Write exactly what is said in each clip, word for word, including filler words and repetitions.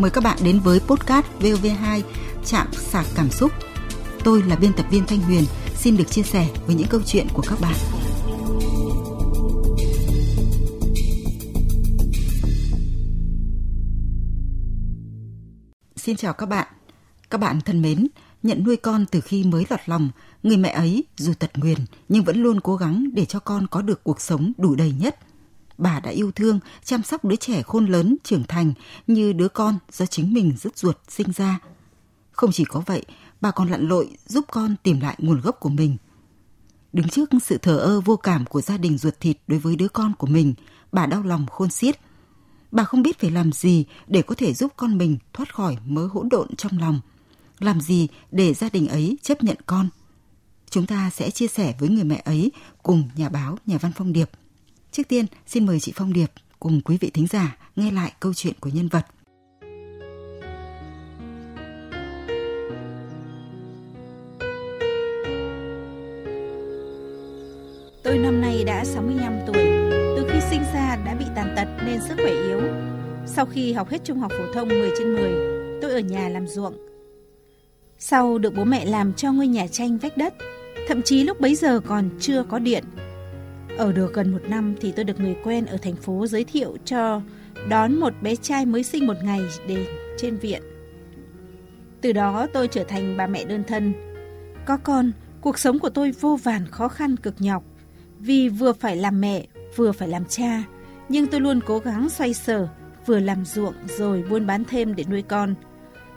mời các bạn đến với podcast vê o vê hai Trạm sạc cảm xúc. Tôi là biên tập viên Thanh Huyền, xin được chia sẻ với những câu chuyện của các bạn. Xin chào các bạn. Các bạn thân mến, nhận nuôi con từ khi mới lọt lòng, người mẹ ấy dù tật nguyền nhưng vẫn luôn cố gắng để cho con có được cuộc sống đủ đầy nhất. Bà đã yêu thương, chăm sóc đứa trẻ khôn lớn, trưởng thành như đứa con do chính mình rứt ruột sinh ra. Không chỉ có vậy, bà còn lặn lội giúp con tìm lại nguồn gốc của mình. Đứng trước sự thờ ơ vô cảm của gia đình ruột thịt đối với đứa con của mình, bà đau lòng khôn xiết. Bà không biết phải làm gì để có thể giúp con mình thoát khỏi mớ hỗn độn trong lòng. Làm gì để gia đình ấy chấp nhận con? Chúng ta sẽ chia sẻ với người mẹ ấy cùng nhà báo, nhà văn Phong Điệp. Trước tiên, xin mời chị Phong Điệp cùng quý vị thính giả nghe lại câu chuyện của nhân vật. Tôi năm nay đã sáu mươi lăm tuổi. Từ khi sinh ra đã bị tàn tật nên sức khỏe yếu. Sau khi học hết trung học phổ thông mười trên mười, tôi ở nhà làm ruộng. Sau được bố mẹ làm cho ngôi nhà tranh vách đất, thậm chí lúc bấy giờ còn chưa có điện. Ở được gần một năm thì tôi được người quen ở thành phố giới thiệu cho đón một bé trai mới sinh một ngày đến trên viện. Từ đó tôi trở thành bà mẹ đơn thân. Có con, cuộc sống của tôi vô vàn khó khăn cực nhọc. Vì vừa phải làm mẹ, vừa phải làm cha, nhưng tôi luôn cố gắng xoay sở, vừa làm ruộng rồi buôn bán thêm để nuôi con.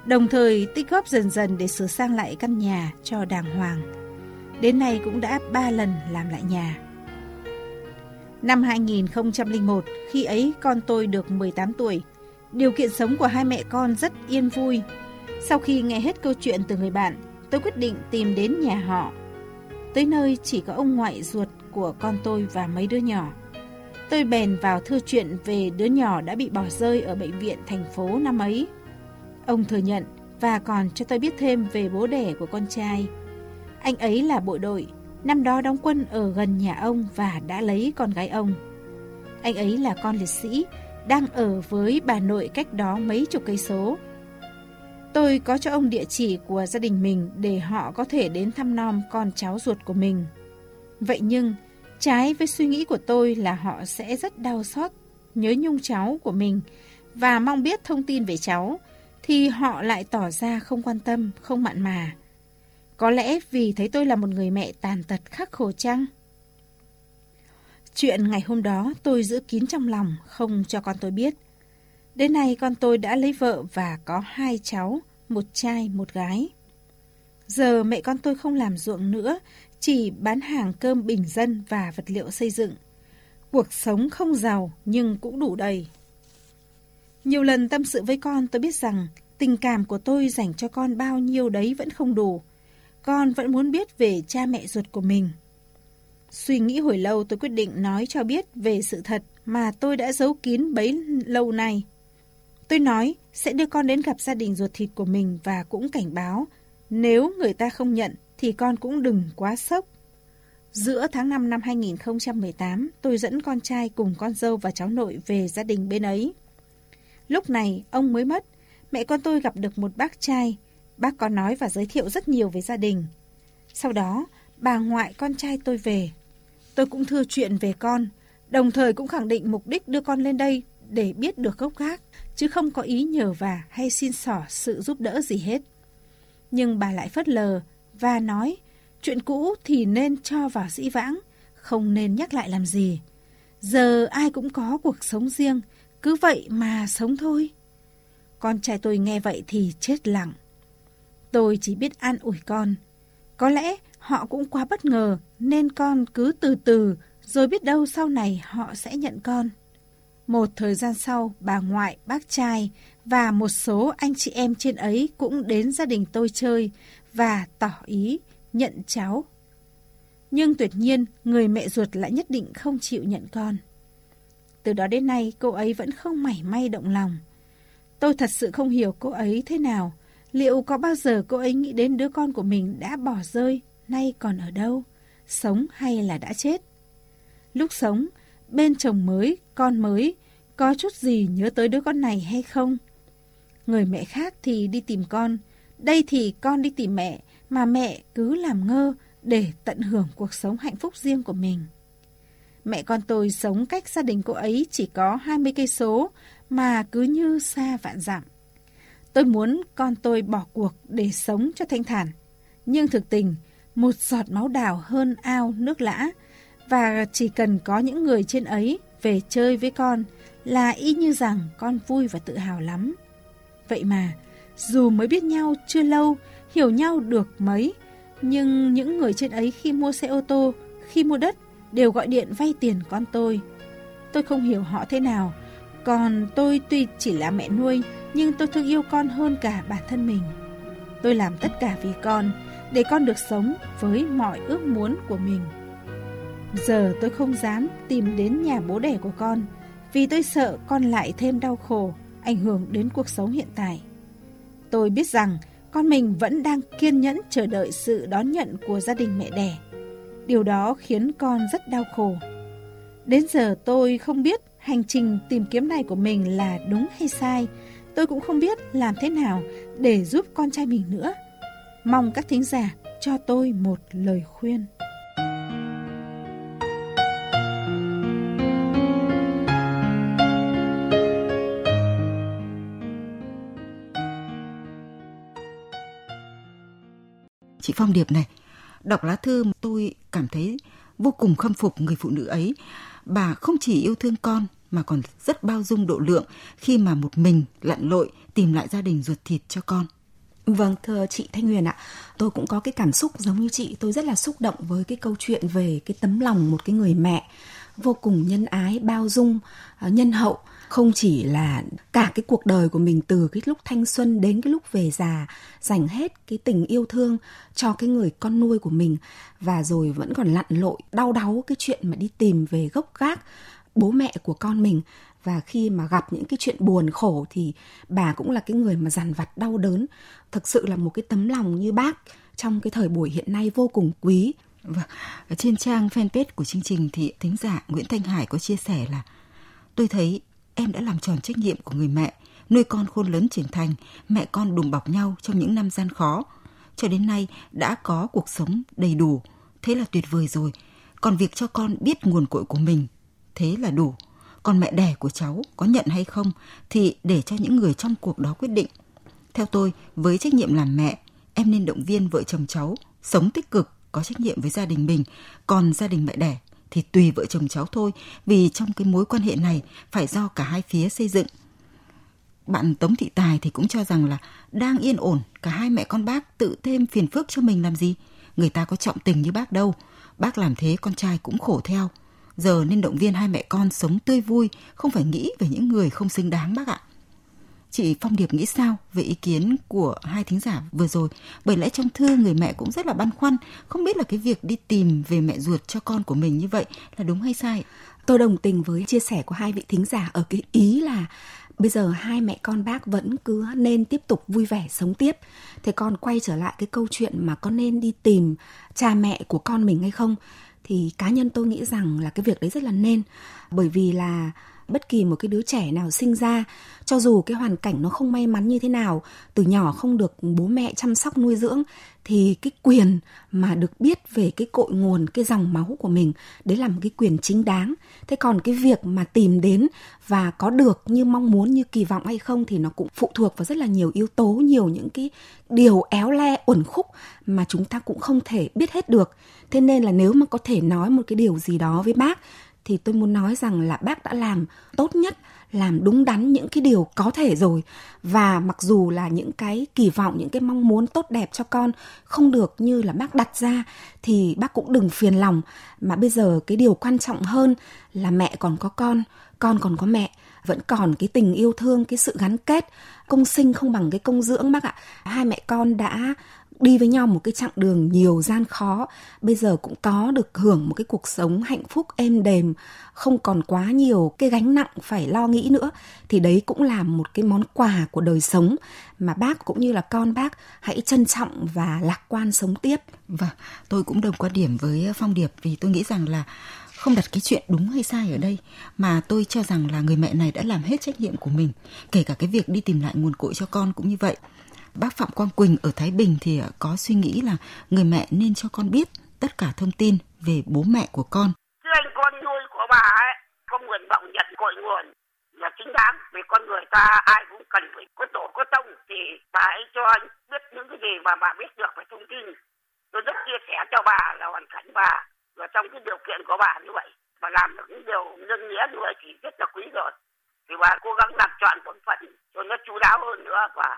Đồng thời tích góp dần dần để sửa sang lại căn nhà cho đàng hoàng. Đến nay cũng đã ba lần làm lại nhà. Năm hai nghìn không trăm lẻ một, khi ấy con tôi được mười tám tuổi. Điều kiện sống của hai mẹ con rất yên vui. Sau khi nghe hết câu chuyện từ người bạn, tôi quyết định tìm đến nhà họ. Tới nơi chỉ có ông ngoại ruột của con tôi và mấy đứa nhỏ. Tôi bèn vào thưa chuyện về đứa nhỏ đã bị bỏ rơi ở bệnh viện thành phố năm ấy. Ông thừa nhận và còn cho tôi biết thêm về bố đẻ của con trai. Anh ấy là bộ đội, năm đó đóng quân ở gần nhà ông và đã lấy con gái ông. Anh ấy là con liệt sĩ, đang ở với bà nội cách đó mấy chục cây số. Tôi có cho ông địa chỉ của gia đình mình để họ có thể đến thăm nom con cháu ruột của mình. Vậy nhưng, trái với suy nghĩ của tôi là họ sẽ rất đau xót, nhớ nhung cháu của mình và mong biết thông tin về cháu, thì họ lại tỏ ra không quan tâm, không mặn mà. Có lẽ vì thấy tôi là một người mẹ tàn tật khắc khổ chăng? Chuyện ngày hôm đó tôi giữ kín trong lòng, không cho con tôi biết. Đến nay con tôi đã lấy vợ và có hai cháu, một trai, một gái. Giờ mẹ con tôi không làm ruộng nữa, chỉ bán hàng cơm bình dân và vật liệu xây dựng. Cuộc sống không giàu nhưng cũng đủ đầy. Nhiều lần tâm sự với con, tôi biết rằng tình cảm của tôi dành cho con bao nhiêu đấy vẫn không đủ. Con vẫn muốn biết về cha mẹ ruột của mình. Suy nghĩ hồi lâu, tôi quyết định nói cho biết về sự thật mà tôi đã giấu kín bấy lâu nay. Tôi nói sẽ đưa con đến gặp gia đình ruột thịt của mình và cũng cảnh báo nếu người ta không nhận thì con cũng đừng quá sốc. Giữa tháng năm năm hai nghìn không trăm mười tám, tôi dẫn con trai cùng con dâu và cháu nội về gia đình bên ấy. Lúc này ông mới mất, mẹ con tôi gặp được một bác trai. Bác có nói và giới thiệu rất nhiều về gia đình. Sau đó, bà ngoại con trai tôi về. Tôi cũng thưa chuyện về con, đồng thời cũng khẳng định mục đích đưa con lên đây để biết được gốc gác, chứ không có ý nhờ vả hay xin xỏ sự giúp đỡ gì hết. Nhưng bà lại phớt lờ và nói, chuyện cũ thì nên cho vào dĩ vãng, không nên nhắc lại làm gì. Giờ ai cũng có cuộc sống riêng, cứ vậy mà sống thôi. Con trai tôi nghe vậy thì chết lặng. Tôi chỉ biết an ủi con. Có lẽ họ cũng quá bất ngờ nên con cứ từ từ, rồi biết đâu sau này họ sẽ nhận con. Một thời gian sau, bà ngoại, bác trai và một số anh chị em trên ấy cũng đến gia đình tôi chơi và tỏ ý nhận cháu. Nhưng tuyệt nhiên, người mẹ ruột lại nhất định không chịu nhận con. Từ đó đến nay, cô ấy vẫn không mảy may động lòng. Tôi thật sự không hiểu cô ấy thế nào. Liệu có bao giờ cô ấy nghĩ đến đứa con của mình đã bỏ rơi, nay còn ở đâu, sống hay là đã chết? Lúc sống, bên chồng mới, con mới, có chút gì nhớ tới đứa con này hay không? Người mẹ khác thì đi tìm con, đây thì con đi tìm mẹ, mà mẹ cứ làm ngơ để tận hưởng cuộc sống hạnh phúc riêng của mình. Mẹ con tôi sống cách gia đình cô ấy chỉ có hai mươi cây số mà cứ như xa vạn dặm. Tôi muốn con tôi bỏ cuộc để sống cho thanh thản. Nhưng thực tình, một giọt máu đào hơn ao nước lã, và chỉ cần có những người trên ấy về chơi với con là y như rằng con vui và tự hào lắm. Vậy mà, dù mới biết nhau chưa lâu, hiểu nhau được mấy, nhưng những người trên ấy khi mua xe ô tô, khi mua đất đều gọi điện vay tiền con tôi. Tôi không hiểu họ thế nào, còn tôi tuy chỉ là mẹ nuôi, nhưng tôi thương yêu con hơn cả bản thân mình. Tôi làm tất cả vì con, để con được sống với mọi ước muốn của mình. Giờ tôi không dám tìm đến nhà bố đẻ của con, vì tôi sợ con lại thêm đau khổ, ảnh hưởng đến cuộc sống hiện tại. Tôi biết rằng con mình vẫn đang kiên nhẫn chờ đợi sự đón nhận của gia đình mẹ đẻ. Điều đó khiến con rất đau khổ. Đến giờ tôi không biết hành trình tìm kiếm này của mình là đúng hay sai. Tôi cũng không biết làm thế nào để giúp con trai mình nữa. Mong các thính giả cho tôi một lời khuyên. Chị Phong Điệp này, đọc lá thư tôi cảm thấy vô cùng khâm phục người phụ nữ ấy. Bà không chỉ yêu thương con mà còn rất bao dung độ lượng khi mà một mình lặn lội tìm lại gia đình ruột thịt cho con. Vâng, thưa chị Thanh Huyền ạ, tôi cũng có cái cảm xúc giống như chị. Tôi rất là xúc động với cái câu chuyện về cái tấm lòng một cái người mẹ vô cùng nhân ái, bao dung, nhân hậu. Không chỉ là cả cái cuộc đời của mình từ cái lúc thanh xuân đến cái lúc về già, dành hết cái tình yêu thương cho cái người con nuôi của mình, và rồi vẫn còn lặn lội đau đáu cái chuyện mà đi tìm về gốc gác bố mẹ của con mình. Và khi mà gặp những cái chuyện buồn khổ thì bà cũng là cái người mà dằn vặt đau đớn. Thực sự là một cái tấm lòng như bác trong cái thời buổi hiện nay vô cùng quý. Và trên trang fanpage của chương trình thì thính giả Nguyễn Thanh Hải có chia sẻ là: tôi thấy em đã làm tròn trách nhiệm của người mẹ, nuôi con khôn lớn trưởng thành, mẹ con đùm bọc nhau trong những năm gian khó. Cho đến nay đã có cuộc sống đầy đủ, thế là tuyệt vời rồi. Còn việc cho con biết nguồn cội của mình, thế là đủ. Còn mẹ đẻ của cháu có nhận hay không thì để cho những người trong cuộc đó quyết định. Theo tôi, với trách nhiệm làm mẹ, em nên động viên vợ chồng cháu sống tích cực, có trách nhiệm với gia đình mình. Còn gia đình mẹ đẻ thì tùy vợ chồng cháu thôi, vì trong cái mối quan hệ này phải do cả hai phía xây dựng. Bạn Tống Thị Tài thì cũng cho rằng là đang yên ổn, cả hai mẹ con bác tự thêm phiền phức cho mình làm gì. Người ta có trọng tình như bác đâu, bác làm thế con trai cũng khổ theo. Giờ nên động viên hai mẹ con sống tươi vui, không phải nghĩ về những người không xứng đáng bác ạ. Chị Phong Điệp nghĩ sao về ý kiến của hai thính giả vừa rồi? Bởi lẽ trong thư người mẹ cũng rất là băn khoăn, không biết là cái việc đi tìm về mẹ ruột cho con của mình như vậy là đúng hay sai. Tôi đồng tình với chia sẻ của hai vị thính giả ở cái ý là bây giờ hai mẹ con bác vẫn cứ nên tiếp tục vui vẻ sống tiếp. Thế con quay trở lại cái câu chuyện mà con nên đi tìm cha mẹ của con mình hay không? Thì cá nhân tôi nghĩ rằng là cái việc đấy rất là nên, bởi vì là bất kỳ một cái đứa trẻ nào sinh ra, cho dù cái hoàn cảnh nó không may mắn như thế nào, từ nhỏ không được bố mẹ chăm sóc nuôi dưỡng, thì cái quyền mà được biết về cái cội nguồn, cái dòng máu của mình, đấy là một cái quyền chính đáng. Thế còn cái việc mà tìm đến và có được như mong muốn, như kỳ vọng hay không thì nó cũng phụ thuộc vào rất là nhiều yếu tố, nhiều những cái điều éo le, uẩn khúc mà chúng ta cũng không thể biết hết được. Thế nên là nếu mà có thể nói một cái điều gì đó với bác, thì tôi muốn nói rằng là bác đã làm tốt nhất, làm đúng đắn những cái điều có thể rồi. Và mặc dù là những cái kỳ vọng, những cái mong muốn tốt đẹp cho con không được như là bác đặt ra, thì bác cũng đừng phiền lòng. Mà bây giờ cái điều quan trọng hơn là mẹ còn có con, con còn có mẹ, vẫn còn cái tình yêu thương, cái sự gắn kết. Công sinh không bằng cái công dưỡng bác ạ. Hai mẹ con đã đi với nhau một cái chặng đường nhiều gian khó, bây giờ cũng có được hưởng một cái cuộc sống hạnh phúc êm đềm, không còn quá nhiều cái gánh nặng phải lo nghĩ nữa, thì đấy cũng là một cái món quà của đời sống mà bác cũng như là con bác hãy trân trọng và lạc quan sống tiếp. Và tôi cũng đồng quan điểm với Phong Điệp, vì tôi nghĩ rằng là không đặt cái chuyện đúng hay sai ở đây, mà tôi cho rằng là người mẹ này đã làm hết trách nhiệm của mình, kể cả cái việc đi tìm lại nguồn cội cho con cũng như vậy. Bác Phạm Quang Quỳnh ở Thái Bình thì có suy nghĩ là người mẹ nên cho con biết tất cả thông tin về bố mẹ của con. Chứ anh con nuôi của bà ấy, có nguyện vọng nhận cội nguồn là chính đáng, vì con người ta ai cũng cần phải có tổ có tông, thì bà ấy cho anh biết những cái gì mà bà biết được về thông tin. Tôi rất chia sẻ cho bà là hoàn cảnh bà, và trong cái điều kiện của bà như vậy, bà làm được những điều nhân nghĩa như vậy thì rất là quý rồi. Thì bà cố gắng làm trọn bổn phận cho nó chú đáo hơn nữa. Và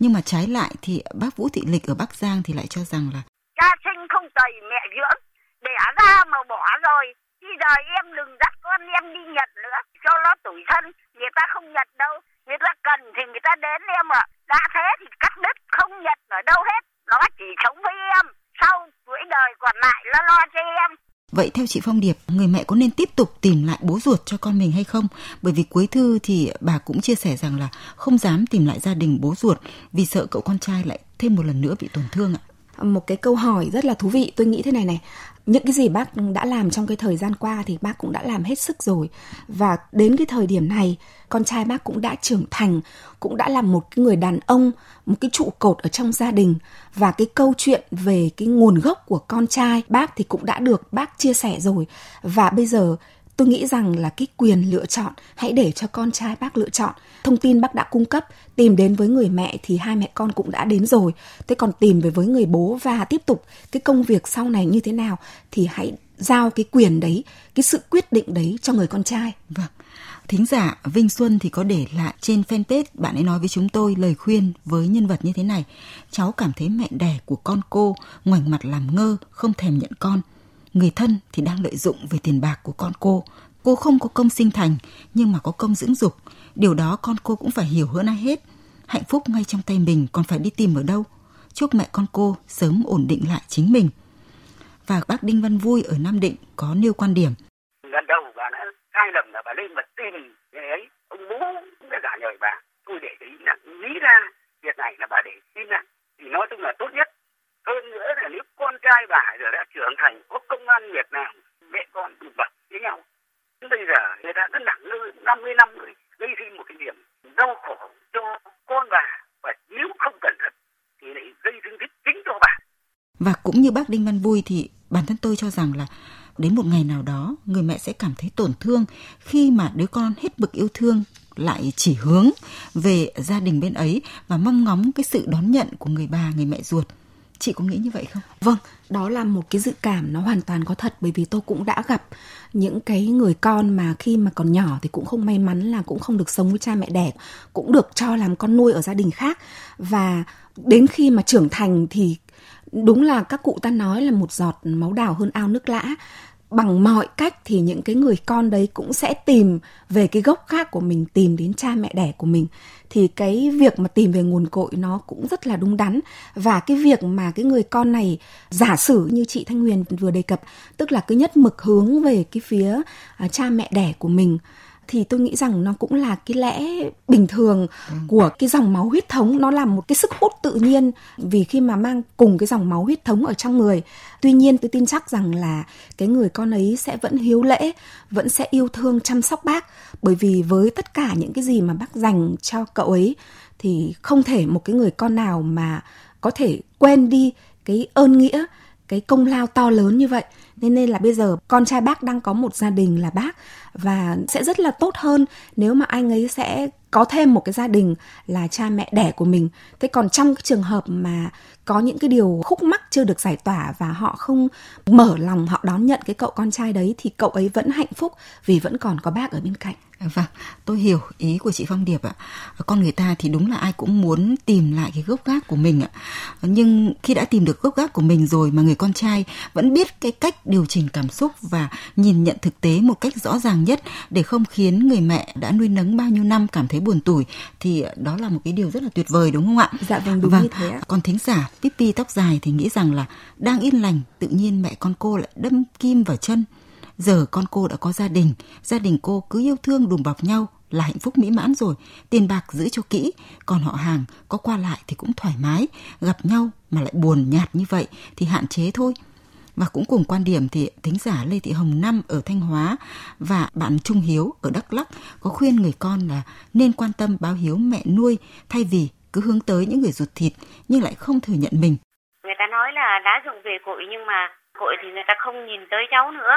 nhưng mà trái lại thì bác Vũ Thị Lịch ở Bắc Giang thì lại cho rằng là cha sinh không tày mẹ dưỡng, đẻ ra mà bỏ rồi. Bây giờ em đừng dắt con em đi Nhật nữa, cho nó tủi thân, người ta không Nhật đâu, người ta cần thì người ta đến em ạ. À. Đã thế thì cắt đứt không Nhật ở đâu hết, nó chỉ sống với em, sau tuổi đời còn lại nó lo cho em. Vậy theo chị Phong Điệp, người mẹ có nên tiếp tục tìm lại bố ruột cho con mình hay không? Bởi vì cuối thư thì bà cũng chia sẻ rằng là không dám tìm lại gia đình bố ruột vì sợ cậu con trai lại thêm một lần nữa bị tổn thương ạ. À. Một cái câu hỏi rất là thú vị, tôi nghĩ thế này này, những cái gì bác đã làm trong cái thời gian qua thì bác cũng đã làm hết sức rồi, và đến cái thời điểm này con trai bác cũng đã trưởng thành, cũng đã là một cái người đàn ông, một cái trụ cột ở trong gia đình, và cái câu chuyện về cái nguồn gốc của con trai bác thì cũng đã được bác chia sẻ rồi. Và bây giờ tôi nghĩ rằng là cái quyền lựa chọn, hãy để cho con trai bác lựa chọn. Thông tin bác đã cung cấp, tìm đến với người mẹ thì hai mẹ con cũng đã đến rồi. Thế còn tìm về với người bố và tiếp tục cái công việc sau này như thế nào thì hãy giao cái quyền đấy, cái sự quyết định đấy cho người con trai. Vâng. Thính giả Vinh Xuân thì có để lại trên fanpage, bạn ấy nói với chúng tôi lời khuyên với nhân vật như thế này. Cháu cảm thấy mẹ đẻ của con cô ngoảnh mặt làm ngơ, không thèm nhận con. Người thân thì đang lợi dụng về tiền bạc của con cô. Cô không có công sinh thành, nhưng mà có công dưỡng dục. Điều đó con cô cũng phải hiểu hơn ai hết. Hạnh phúc ngay trong tay mình còn phải đi tìm ở đâu. Chúc mẹ con cô sớm ổn định lại chính mình. Và bác Đinh Văn Vui ở Nam Định có nêu quan điểm. Lần đầu bà đã sai lầm là bà lên mà tìm người ấy. Ông bố đã giả nhời bà. Tôi để ý là nghĩ ra việc này là bà để tin rằng thì nói chung là tốt nhất. Hơn nữa là nếu con trai bà giờ đã trưởng thành, có công an Việt Nam, mẹ con đùm bật với nhau. Bây giờ người ta rất nặng lư năm mươi năm rồi, gây thêm một cái điểm đau khổ cho con bà, và nếu không cẩn thận thì lại gây thương tích chính cho bà. Và cũng như bác Đinh Văn Vui thì bản thân tôi cho rằng là đến một ngày nào đó người mẹ sẽ cảm thấy tổn thương khi mà đứa con hết mực yêu thương lại chỉ hướng về gia đình bên ấy và mong ngóng cái sự đón nhận của người bà, người mẹ ruột. Chị có nghĩ như vậy không? Vâng, đó là một cái dự cảm nó hoàn toàn có thật, bởi vì tôi cũng đã gặp những cái người con mà khi mà còn nhỏ thì cũng không may mắn là cũng không được sống với cha mẹ đẻ, cũng được cho làm con nuôi ở gia đình khác, và đến khi mà trưởng thành thì đúng là các cụ ta nói là một giọt máu đào hơn ao nước lã. Bằng mọi cách thì những cái người con đấy cũng sẽ tìm về cái gốc khác của mình, tìm đến cha mẹ đẻ của mình. Thì cái việc mà tìm về nguồn cội nó cũng rất là đúng đắn. Và cái việc mà cái người con này giả sử như chị Thanh Huyền vừa đề cập, tức là cứ nhất mực hướng về cái phía cha mẹ đẻ của mình, thì tôi nghĩ rằng nó cũng là cái lẽ bình thường của cái dòng máu huyết thống. Nó là một cái sức hút tự nhiên vì khi mà mang cùng cái dòng máu huyết thống ở trong người. Tuy nhiên tôi tin chắc rằng là cái người con ấy sẽ vẫn hiếu lễ, vẫn sẽ yêu thương chăm sóc bác. Bởi vì với tất cả những cái gì mà bác dành cho cậu ấy thì không thể một cái người con nào mà có thể quên đi cái ơn nghĩa, cái công lao to lớn như vậy. Nên, nên là bây giờ con trai bác đang có một gia đình là bác, và sẽ rất là tốt hơn nếu mà anh ấy sẽ có thêm một cái gia đình là cha mẹ đẻ của mình. Thế còn trong cái trường hợp mà có những cái điều khúc mắc chưa được giải tỏa và họ không mở lòng, họ đón nhận cái cậu con trai đấy, thì cậu ấy vẫn hạnh phúc vì vẫn còn có bác ở bên cạnh. Vâng, tôi hiểu ý của chị Phong Điệp ạ. Con người ta thì đúng là ai cũng muốn tìm lại cái gốc gác của mình ạ. Nhưng khi đã tìm được gốc gác của mình rồi mà người con trai vẫn biết cái cách điều chỉnh cảm xúc và nhìn nhận thực tế một cách rõ ràng nhất để không khiến người mẹ đã nuôi nấng bao nhiêu năm cảm thấy buồn tủi, thì đó là một cái điều rất là tuyệt vời, đúng không ạ? Dạ vâng, đúng vâng. Như thế ạ. Còn thính giả Pippi tóc dài thì nghĩ rằng là đang yên lành, tự nhiên mẹ con cô lại đâm kim vào chân. Giờ con cô đã có gia đình, gia đình cô cứ yêu thương đùm bọc nhau là hạnh phúc mỹ mãn rồi, tiền bạc giữ cho kỹ, còn họ hàng có qua lại thì cũng thoải mái, gặp nhau mà lại buồn nhạt như vậy thì hạn chế thôi. Và cũng cùng quan điểm thì thính giả Lê Thị Hồng Năm ở Thanh Hóa và bạn Trung Hiếu ở Đắk Lắk có khuyên người con là nên quan tâm báo hiếu mẹ nuôi thay vì cứ hướng tới những người ruột thịt nhưng lại không thừa nhận mình. Người ta nói là đã dụng về cội nhưng mà cội thì người ta không nhìn tới cháu nữa.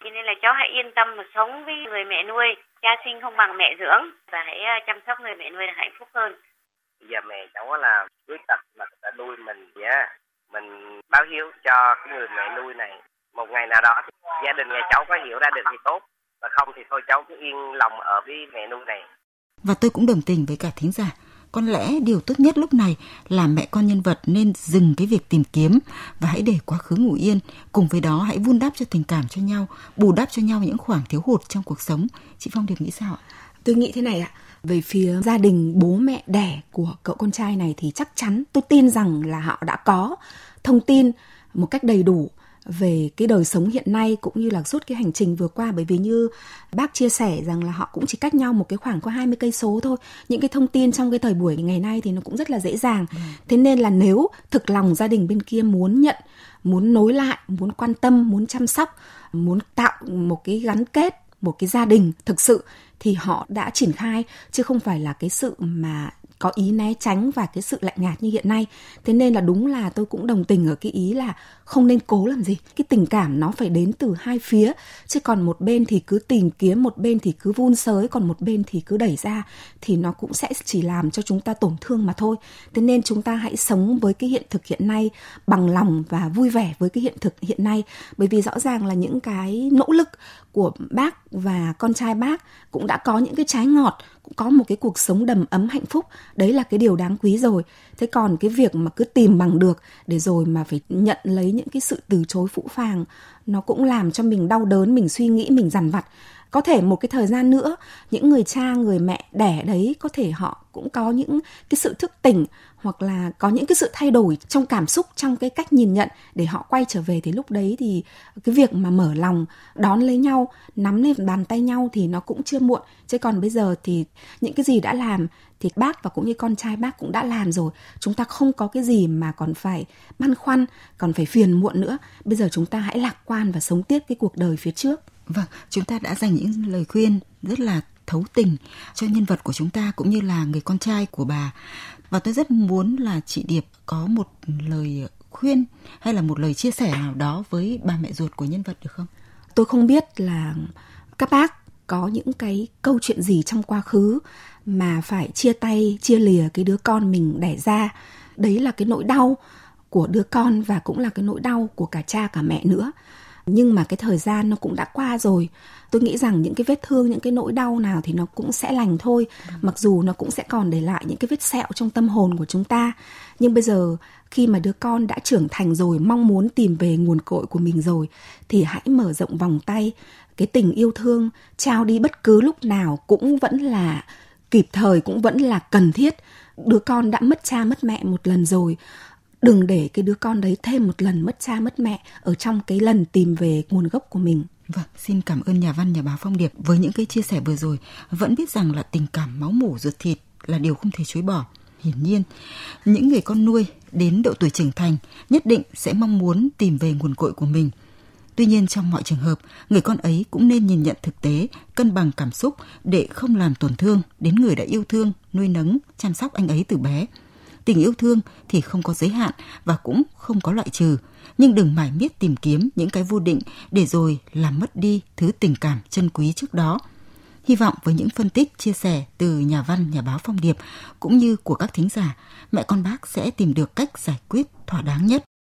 Cho nên là cháu hãy yên tâm mà sống với người mẹ nuôi. Cha sinh không bằng mẹ dưỡng và hãy chăm sóc người mẹ nuôi là hạnh phúc hơn. Giờ mẹ cháu là khuyết tật mà đã nuôi mình yeah. Mình báo hiếu cho cái người mẹ nuôi này. Một ngày nào đó thì gia đình nhà cháu có hiểu ra được thì tốt. Và không thì thôi cháu cứ yên lòng ở với mẹ nuôi này. Và tôi cũng đồng tình với cả thính giả. Có lẽ điều tốt nhất lúc này là mẹ con nhân vật nên dừng cái việc tìm kiếm và hãy để quá khứ ngủ yên. Cùng với đó hãy vun đắp cho tình cảm cho nhau, bù đắp cho nhau những khoảng thiếu hụt trong cuộc sống. Chị Phong Điệp nghĩ sao ạ? Tôi nghĩ thế này ạ. Về phía gia đình bố mẹ đẻ của cậu con trai này thì chắc chắn tôi tin rằng là họ đã có thông tin một cách đầy đủ về cái đời sống hiện nay cũng như là suốt cái hành trình vừa qua, bởi vì như bác chia sẻ rằng là họ cũng chỉ cách nhau một cái khoảng có hai mươi cây số thôi. Những cái thông tin trong cái thời buổi ngày nay thì nó cũng rất là dễ dàng. Ừ. Thế nên là nếu thực lòng gia đình bên kia muốn nhận, muốn nối lại, muốn quan tâm, muốn chăm sóc, muốn tạo một cái gắn kết, một cái gia đình thực sự thì họ đã triển khai, chứ không phải là cái sự mà có ý né tránh và cái sự lạnh nhạt như hiện nay. Thế nên là đúng là tôi cũng đồng tình ở cái ý là không nên cố làm gì. Cái tình cảm nó phải đến từ hai phía, chứ còn một bên thì cứ tìm kiếm, một bên thì cứ vun sới, còn một bên thì cứ đẩy ra, thì nó cũng sẽ chỉ làm cho chúng ta tổn thương mà thôi. Thế nên chúng ta hãy sống với cái hiện thực hiện nay bằng lòng và vui vẻ với cái hiện thực hiện nay. Bởi vì rõ ràng là những cái nỗ lực của bác và con trai bác cũng đã có những cái trái ngọt, cũng có một cái cuộc sống đầm ấm hạnh phúc. Đấy là cái điều đáng quý rồi. Thế còn cái việc mà cứ tìm bằng được để rồi mà phải nhận lấy những cái sự từ chối phũ phàng, nó cũng làm cho mình đau đớn, mình suy nghĩ, mình dằn vặt. Có thể một cái thời gian nữa, những người cha, người mẹ đẻ đấy có thể họ cũng có những cái sự thức tỉnh hoặc là có những cái sự thay đổi trong cảm xúc, trong cái cách nhìn nhận để họ quay trở về. Thì lúc đấy thì cái việc mà mở lòng, đón lấy nhau, nắm lấy bàn tay nhau thì nó cũng chưa muộn. Chứ còn bây giờ thì những cái gì đã làm thì bác và cũng như con trai bác cũng đã làm rồi. Chúng ta không có cái gì mà còn phải băn khoăn, còn phải phiền muộn nữa. Bây giờ chúng ta hãy lạc quan và sống tiếp cái cuộc đời phía trước. Vâng, chúng ta đã dành những lời khuyên rất là thấu tình cho nhân vật của chúng ta cũng như là người con trai của bà. Và tôi rất muốn là chị Điệp có một lời khuyên hay là một lời chia sẻ nào đó với bà mẹ ruột của nhân vật được không? Tôi không biết là các bác có những cái câu chuyện gì trong quá khứ mà phải chia tay, chia lìa cái đứa con mình đẻ ra. Đấy là cái nỗi đau của đứa con và cũng là cái nỗi đau của cả cha cả mẹ nữa. Nhưng mà cái thời gian nó cũng đã qua rồi. Tôi nghĩ rằng những cái vết thương, những cái nỗi đau nào thì nó cũng sẽ lành thôi. Mặc dù nó cũng sẽ còn để lại những cái vết sẹo trong tâm hồn của chúng ta. Nhưng bây giờ khi mà đứa con đã trưởng thành rồi, mong muốn tìm về nguồn cội của mình rồi, thì hãy mở rộng vòng tay. Cái tình yêu thương trao đi bất cứ lúc nào cũng vẫn là kịp thời, cũng vẫn là cần thiết. Đứa con đã mất cha mất mẹ một lần rồi, đừng để cái đứa con đấy thêm một lần mất cha mất mẹ ở trong cái lần tìm về nguồn gốc của mình. Vâng, xin cảm ơn nhà văn, nhà báo Phong Điệp với những cái chia sẻ vừa rồi. Vẫn biết rằng là tình cảm máu mủ ruột thịt là điều không thể chối bỏ. Hiển nhiên, những người con nuôi đến độ tuổi trưởng thành nhất định sẽ mong muốn tìm về nguồn cội của mình. Tuy nhiên trong mọi trường hợp, người con ấy cũng nên nhìn nhận thực tế, cân bằng cảm xúc để không làm tổn thương đến người đã yêu thương, nuôi nấng, chăm sóc anh ấy từ bé. Tình yêu thương thì không có giới hạn và cũng không có loại trừ, nhưng đừng mải miết tìm kiếm những cái vô định để rồi làm mất đi thứ tình cảm chân quý trước đó. Hy vọng với những phân tích, chia sẻ từ nhà văn, nhà báo Phong Điệp cũng như của các thính giả, mẹ con bác sẽ tìm được cách giải quyết thỏa đáng nhất